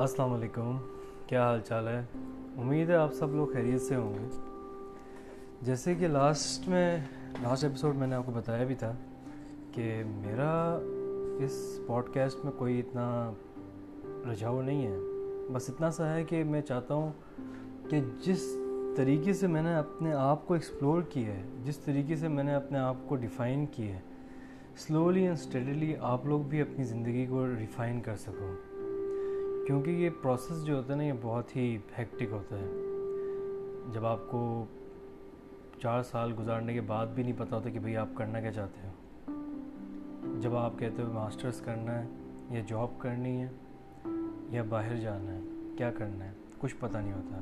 السلام علیکم، کیا حال چال ہے؟ امید ہے آپ سب لوگ خیریت سے ہوں گے۔ جیسے کہ لاسٹ ایپیسوڈ میں نے آپ کو بتایا بھی تھا کہ میرا اس پوڈ کاسٹ میں کوئی اتنا رجھاؤ نہیں ہے، بس اتنا سا ہے کہ میں چاہتا ہوں کہ جس طریقے سے میں نے اپنے آپ کو ایکسپلور کیا ہے، جس طریقے سے میں نے اپنے آپ کو ڈیفائن کیا ہے، سلولی اینڈ اسٹڈیلی آپ لوگ بھی اپنی زندگی کو ریفائن کر سکو، کیونکہ یہ پروسیس جو ہوتا ہے نا، یہ بہت ہی ہیکٹک ہوتا ہے۔ جب آپ کو 4 سال گزارنے کے بعد بھی نہیں پتہ ہوتا کہ بھئی آپ کرنا کیا چاہتے ہو، جب آپ کہتے ہو ماسٹرز کرنا ہے یا جاب کرنی ہے یا باہر جانا ہے، کیا کرنا ہے، کچھ پتہ نہیں ہوتا۔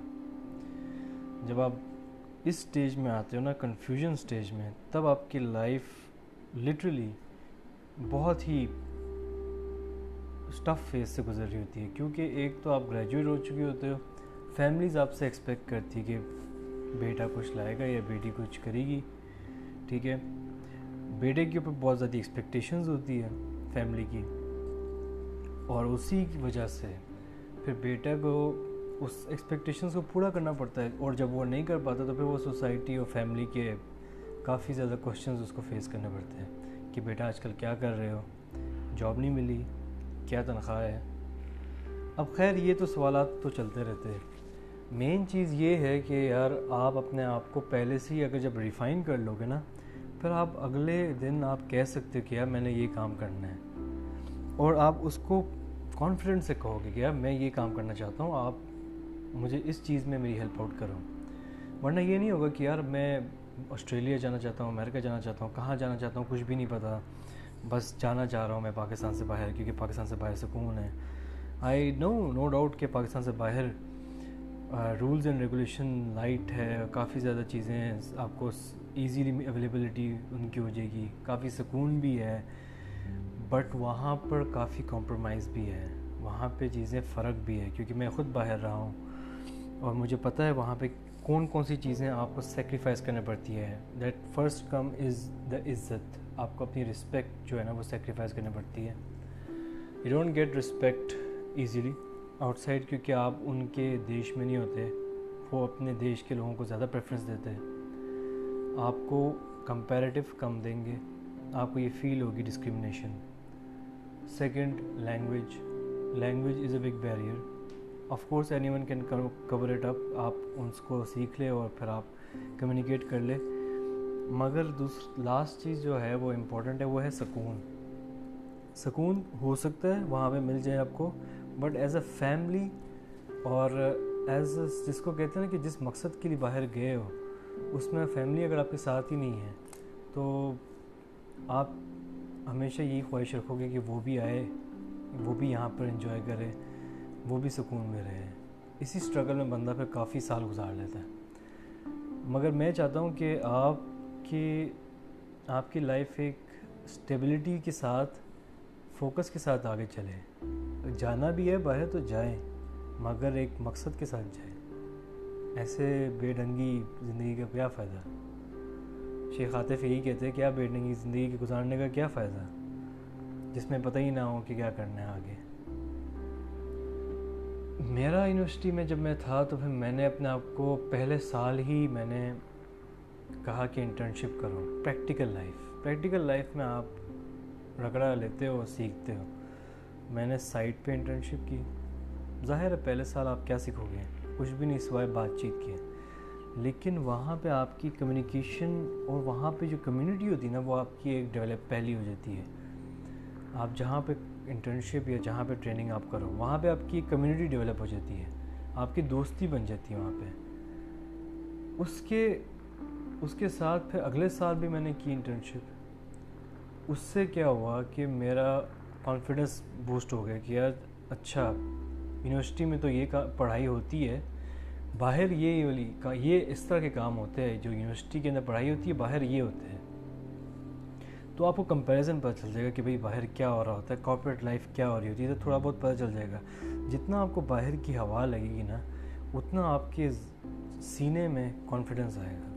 جب آپ اس سٹیج میں آتے ہو نا، کنفیوژن سٹیج میں، تب آپ کی لائف لٹرلی بہت ہی ٹف فیز سے گزر رہی ہوتی ہے، کیونکہ ایک تو آپ گریجویٹ ہو چکے ہوتے ہو، فیملیز آپ سے ایکسپیکٹ کرتی کہ بیٹا کچھ لائے گا یا بیٹی کچھ کرے گی، ٹھیک ہے۔ بیٹے کے اوپر بہت زیادہ ایکسپیکٹیشنز ہوتی ہے فیملی کی، اور اسی کی وجہ سے پھر بیٹا کو اس ایکسپیکٹیشنز کو پورا کرنا پڑتا ہے، اور جب وہ نہیں کر پاتا تو پھر وہ سوسائٹی اور فیملی کے کافی زیادہ کوشچنز اس کو فیس کرنے پڑتے ہیں کہ بیٹا آج کل کیا کر رہے ہو، جاب نہیں ملی، کیا تنخواہ ہے۔ اب خیر یہ تو سوالات تو چلتے رہتے ہیں، مین چیز یہ ہے کہ یار آپ اپنے آپ کو پہلے سے ہی اگر جب ریفائن کر لو گے نا، پھر آپ اگلے دن آپ کہہ سکتے ہو کہ یار میں نے یہ کام کرنا ہے، اور آپ اس کو کانفیڈنس سے کہو گے کہ یار میں یہ کام کرنا چاہتا ہوں، آپ مجھے اس چیز میں میری ہیلپ آؤٹ کرو۔ ورنہ یہ نہیں ہوگا کہ یار میں آسٹریلیا جانا چاہتا ہوں، امریکہ جانا چاہتا ہوں، کہاں جانا چاہتا ہوں، کچھ بھی نہیں پتہ، بس جانا چاہ رہا ہوں میں پاکستان سے باہر، کیونکہ پاکستان سے باہر سکون ہے۔ آئی نو نو ڈاؤٹ کہ پاکستان سے باہر رولز اینڈ ریگولیشن لائٹ ہے، کافی زیادہ چیزیں آپ کو ایزیلی اویلیبلٹی ان کی ہو جائے گی، کافی سکون بھی ہے، بٹ وہاں پر کافی کمپرومائز بھی ہے، وہاں پہ چیزیں فرق بھی ہے، کیونکہ میں خود باہر رہا ہوں اور مجھے پتہ ہے وہاں پہ کون کون سی چیزیں آپ کو سیکریفائز کرنے پڑتی ہے۔ دیٹ فرسٹ کم از دا عزت، آپ کو اپنی رسپیکٹ جو ہے نا وہ سیکریفائز کرنے پڑتی ہے۔ You don't get respect easily outside, کیونکہ آپ ان کے دیش میں نہیں ہوتے، وہ اپنے دیش کے لوگوں کو زیادہ پریفرنس دیتے ہیں، آپ کو کمپیریٹیو کم دیں گے، آپ کو یہ فیل ہوگی discrimination. Second, language, language is a big barrier, of course anyone can cover it up, آپ ان کو سیکھ لیں اور پھر آپ کمیونیکیٹ کر لیں، مگر لاسٹ چیز جو ہے وہ امپورٹنٹ ہے، وہ ہے سکون۔ سکون ہو سکتا ہے وہاں پہ مل جائے آپ کو، بٹ ایز اے فیملی اور ایز اے جس کو کہتے ہیں نا کہ جس مقصد کے لیے باہر گئے ہو، اس میں فیملی اگر آپ کے ساتھ ہی نہیں ہے تو آپ ہمیشہ یہی خواہش رکھو گے کہ وہ بھی آئے، وہ بھی یہاں پر انجوائے کرے، وہ بھی سکون میں رہے۔ اسی اسٹرگل میں بندہ پھر کافی سال گزار لیتا ہے، مگر میں چاہتا ہوں کہ آپ کی لائف ایک اسٹیبلٹی کے ساتھ، فوکس کے ساتھ آگے چلے۔ جانا بھی ہے باہر تو جائیں، مگر ایک مقصد کے ساتھ جائیں، ایسے بے ڈھنگی زندگی کا کیا فائدہ۔ شیخ عاطف یہی کہتے ہیں کہ آپ بے ڈھنگی زندگی کے گزارنے کا کیا فائدہ جس میں پتہ ہی نہ ہو کہ کیا کرنا ہے آگے۔ میرا یونیورسٹی میں جب میں تھا تو پھر میں نے اپنے آپ کو پہلے سال ہی میں نے کہا کہ انٹرنشپ کرو، پریکٹیکل لائف میں آپ رگڑا لیتے ہو اور سیکھتے ہو۔ میں نے سائٹ پہ انٹرنشپ کی، ظاہر ہے پہلے سال آپ کیا سیکھو گے، کچھ بھی نہیں سوائے بات چیت کی، لیکن وہاں پہ آپ کی کمیونیکیشن اور وہاں پہ جو کمیونٹی ہوتی ہے نا، وہ آپ کی ایک ڈیولپ پہلی ہو جاتی ہے۔ آپ جہاں پہ انٹرنشپ یا جہاں پہ ٹریننگ آپ کرو، وہاں پہ آپ کی کمیونٹی ڈیولپ ہو جاتی ہے، آپ کی دوستی بن جاتی ہے وہاں پہ۔ اس کے ساتھ پھر اگلے سال بھی میں نے کی انٹرنشپ، اس سے کیا ہوا کہ میرا کانفیڈنس بوسٹ ہو گیا کہ یار اچھا یونیورسٹی میں تو یہ پڑھائی ہوتی ہے، باہر یہ اس طرح کے کام ہوتے ہیں، جو یونیورسٹی کے اندر پڑھائی ہوتی ہے باہر یہ ہوتے ہیں، تو آپ کو کمپیریزن پتہ چل جائے گا کہ بھئی باہر کیا ہو رہا ہوتا ہے، کارپوریٹ لائف کیا ہو رہی ہوتی ہے، تو تھوڑا بہت پتہ چل جائے گا۔ جتنا آپ کو باہر کی ہوا لگے گی نا، اتنا آپ کے سینے میں کانفیڈنس آئے گا،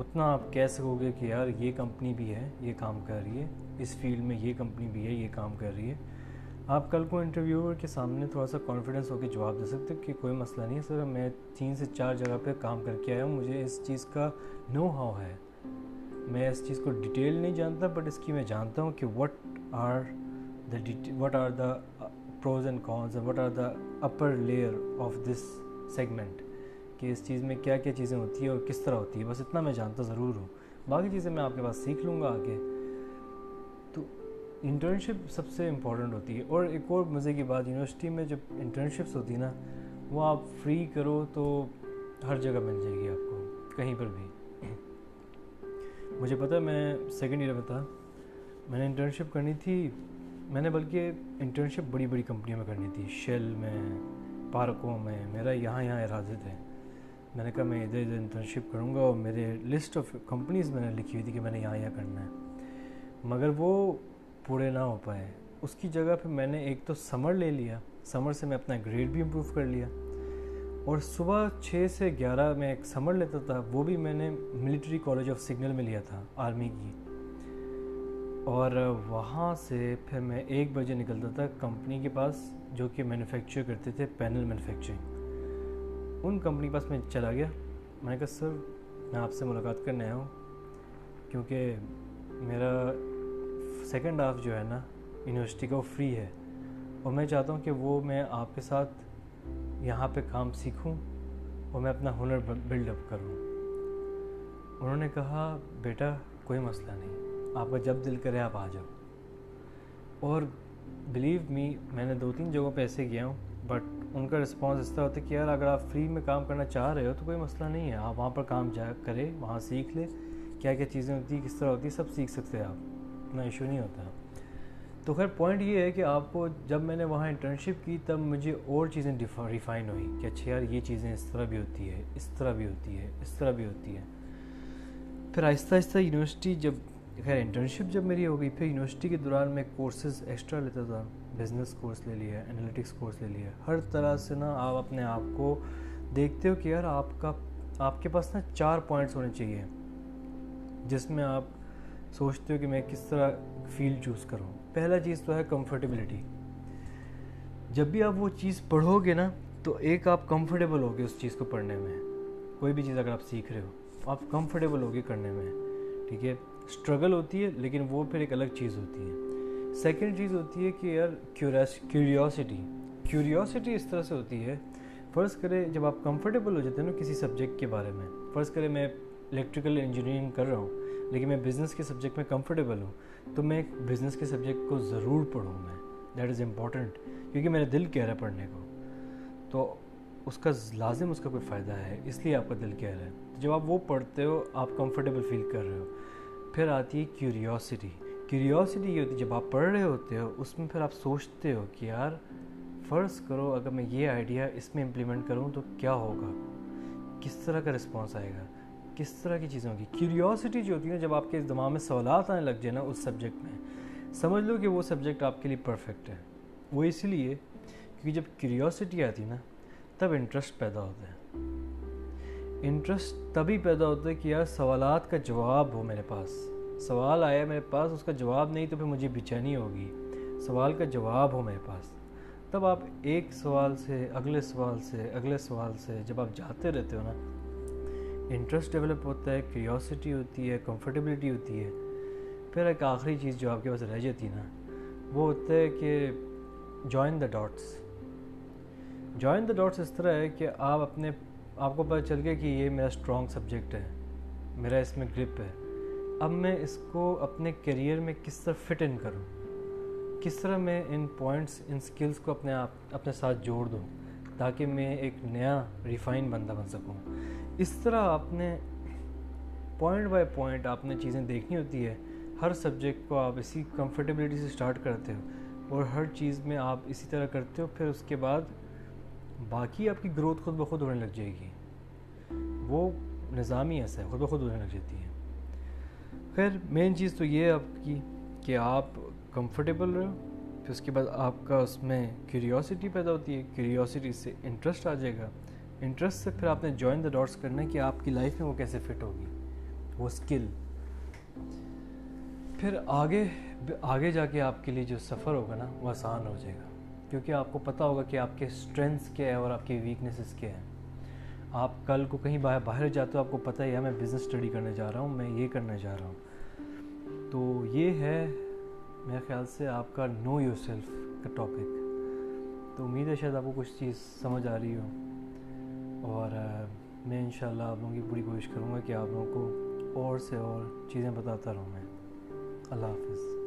اتنا آپ کہہ سکو گے کہ یار یہ کمپنی بھی ہے، یہ کام کر رہی ہے، اس فیلڈ میں یہ کمپنی بھی ہے، یہ کام کر رہی ہے، آپ کل کو انٹرویور کے سامنے تھوڑا سا کانفیڈنس ہو کے جواب دے سکتے کہ کوئی مسئلہ نہیں ہے سر، میں 3 سے 4 جگہ پہ کام کر کے آیا ہوں، مجھے اس چیز کا نو ہاؤ ہے، میں اس چیز کو ڈیٹیل نہیں جانتا، بٹ اس کی میں جانتا ہوں کہ what are the pros and cons and what are the upper layer of this segment، کہ اس چیز میں کیا کیا چیزیں ہوتی ہیں اور کس طرح ہوتی ہے، بس اتنا میں جانتا ضرور ہوں، باقی چیزیں میں آپ کے پاس سیکھ لوں گا آگے۔ تو انٹرنشپ سب سے امپورٹنٹ ہوتی ہے، اور ایک اور مزے کی بات یونیورسٹی میں جب انٹرنشپس ہوتی نا، وہ آپ فری کرو تو ہر جگہ مل جائے گی آپ کو، کہیں پر بھی۔ مجھے پتہ، میں سیکنڈ ایئر میں تھا، میں نے انٹرنشپ کرنی تھی، میں نے بلکہ انٹرنشپ بڑی بڑی کمپنیوں میں کرنی تھی، شیل میں، پارکوں میں، میرا یہاں ارادے تھے، میں نے کہا میں ادھر انٹرنشپ کروں گا، اور میرے لسٹ آف کمپنیز میں نے لکھی ہوئی تھی کہ میں نے یہاں کرنا ہے، مگر وہ پورے نہ ہو پائے۔ اس کی جگہ پہ میں نے ایک تو سمر لے لیا، سمر سے میں اپنا گریڈ بھی امپروو کر لیا، اور صبح 6 سے 11 میں ایک سمر لیتا تھا، وہ بھی میں نے ملٹری کالج آف سگنل میں لیا تھا، آرمی کی، اور وہاں سے پھر میں 1 بجے نکلتا تھا کمپنی کے پاس جو کہ مینوفیکچر کرتے تھے، پینل مینوفیکچرنگ، ان کمپنی کے پاس میں چلا گیا۔ میں نے کہا سر میں آپ سے ملاقات کرنے آیا ہوں، کیونکہ میرا سیکنڈ ہاف جو ہے نا یونیورسٹی کا، وہ فری ہے، اور میں چاہتا ہوں کہ وہ میں آپ کے ساتھ یہاں پہ کام سیکھوں اور میں اپنا ہنر بلڈ اپ کروں۔ انہوں نے کہا بیٹا کوئی مسئلہ نہیں، آپ کا جب دل کرے آپ آ جاؤ۔ اور بلیو می، میں نے 2-3 جگہوں پہ ایسے گیا ہوں، بٹ ان کا رسپانس اس طرح ہوتا ہے کہ یار اگر آپ فری میں کام کرنا چاہ رہے ہو تو کوئی مسئلہ نہیں ہے، آپ وہاں پر کام کرے، وہاں سیکھ لے کیا کیا چیزیں ہوتی ہیں، کس طرح ہوتی ہے، سب سیکھ سکتے ہیں آپ، اتنا ایشو نہیں ہوتا۔ تو خیر پوائنٹ یہ ہے کہ آپ کو، جب میں نے وہاں انٹرنشپ کی تب مجھے اور چیزیں ریفائن ہوئی کہ اچھا یار یہ چیزیں اس طرح بھی ہوتی ہے، اس طرح بھی ہوتی ہے، اس طرح بھی ہوتی ہے۔ پھر آہستہ آہستہ یونیورسٹی جب، خیر انٹرنشپ جب میری ہو گئی، پھر یونیورسٹی کے دوران میں کورسز ایکسٹرا لیتا تھا، بزنس کورس لے لیا، انالیٹکس کورس لے لیا، ہر طرح سے نا آپ اپنے آپ کو دیکھتے ہو کہ یار آپ کے پاس نا 4 پوائنٹس ہونے چاہیے جس میں آپ سوچتے ہو کہ میں کس طرح فیلڈ چوز کروں۔ پہلا چیز تو ہے کمفرٹیبلٹی، جب بھی آپ وہ چیز پڑھو گے نا تو ایک آپ کمفرٹیبل ہوگے اس چیز کو پڑھنے میں، کوئی بھی چیز اگر آپ سیکھ رہے ہو آپ کمفرٹیبل ہوگے کرنے میں، ٹھیک ہے، اسٹرگل ہوتی ہے لیکن وہ پھر ایک الگ چیز ہوتی ہے۔ سیکنڈ چیز ہوتی ہے کہ یار کیوریوسٹی اس طرح سے ہوتی ہے، فرض کرے جب آپ کمفرٹیبل ہو جاتے ہیں نا کسی سبجیکٹ کے بارے میں، فرض کرے میں الیکٹریکل انجینئرنگ کر رہا ہوں لیکن میں بزنس کے سبجیکٹ میں کمفرٹیبل ہوں، تو میں بزنس کے سبجیکٹ کو ضرور پڑھوں میں، دیٹ از امپورٹنٹ، کیونکہ میرا دل کہہ رہا ہے پڑھنے کو، تو اس کا کوئی فائدہ ہے، اس لیے آپ کا دل کہہ رہا ہے، جب آپ وہ پڑھتے ہو آپ کمفرٹیبل فیل کر رہے ہو۔ پھر آتی ہے کیوریوسٹی یہ ہوتی ہے جب آپ پڑھ رہے ہوتے ہو اس میں، پھر آپ سوچتے ہو کہ یار فرض کرو اگر میں یہ آئیڈیا اس میں امپلیمنٹ کروں تو کیا ہوگا، کس طرح کا رسپانس آئے گا، کس طرح کی چیزیں ہوں گی۔ کیوریوسٹی جو ہوتی ہے نا، جب آپ کے دماغ میں سوالات آنے لگ جائے نا اس سبجیکٹ میں، سمجھ لو کہ وہ سبجیکٹ آپ کے لیے پرفیکٹ ہے، وہ اس لیے کیونکہ جب کیوریوسٹی آتی نا تب انٹرسٹ پیدا ہوتا ہے، انٹرسٹ تبھی پیدا ہوتا ہے کہ یار سوالات کا جواب ہو میرے پاس، سوال آیا میرے پاس اس کا جواب نہیں تو پھر مجھے بےچینی ہوگی، سوال کا جواب ہو میرے پاس، تب آپ ایک سوال سے اگلے سوال سے اگلے سوال سے جب آپ جاتے رہتے ہو نا، انٹرسٹ ڈیولپ ہوتا ہے، کیوریوسٹی ہوتی ہے، کمفرٹیبلٹی ہوتی ہے۔ پھر ایک آخری چیز جو آپ کے پاس رہ جاتی نا وہ ہوتا ہے کہ جوائن دا ڈاٹس اس طرح ہے کہ آپ کو پتہ چل گیا کہ یہ میرا اسٹرانگ سبجیکٹ ہے، میرا اس میں گرپ ہے، اب میں اس کو اپنے کیریئر میں کس طرح فٹ ان کروں، کس طرح میں ان پوائنٹس، ان سکلز کو اپنے ساتھ جوڑ دوں تاکہ میں ایک نیا ریفائن بندہ بن سکوں۔ اس طرح آپ نے پوائنٹ بائی پوائنٹ آپ نے چیزیں دیکھنی ہوتی ہے، ہر سبجیکٹ کو آپ اسی کمفرٹیبلٹی سے سٹارٹ کرتے ہو اور ہر چیز میں آپ اسی طرح کرتے ہو، پھر اس کے بعد باقی آپ کی گروتھ خود بخود ہونے لگ جائے گی، وہ نظام ہی ایسا ہے، خود بخود ہونے لگ جاتی ہے۔ خیر مین چیز تو یہ ہے آپ کی کہ آپ کمفرٹیبل رہو، پھر اس کے بعد آپ کا اس میں کیوریوسٹی پیدا ہوتی ہے، کیوریوسٹی سے انٹرسٹ آ جائے گا، انٹرسٹ سے پھر آپ نے جوائن دا ڈاٹس کرنا ہے کہ آپ کی لائف میں وہ کیسے فٹ ہوگی، وہ اسکل۔ پھر آگے جا کے آپ کے لیے جو سفر ہوگا نا وہ آسان ہو جائے گا، کیونکہ آپ کو پتہ ہوگا کہ آپ کے اسٹرینتھس کیا ہے اور آپ کی ویکنیسز کیا ہیں. آپ کل کو کہیں باہر جاتے ہو، آپ کو پتہ ہے میں بزنس اسٹڈی کرنے جا رہا ہوں، میں یہ کرنے جا رہا ہوں. تو یہ ہے میرے خیال سے آپ کا نو یور سیلف کا ٹاپک. تو امید ہے شاید آپ کو کچھ چیز سمجھ آ رہی ہو، اور میں انشاءاللہ آپ لوگوں کی پوری کوشش کروں گا کہ آپ لوگوں کو اور سے اور چیزیں بتاتا رہوں میں. اللہ حافظ.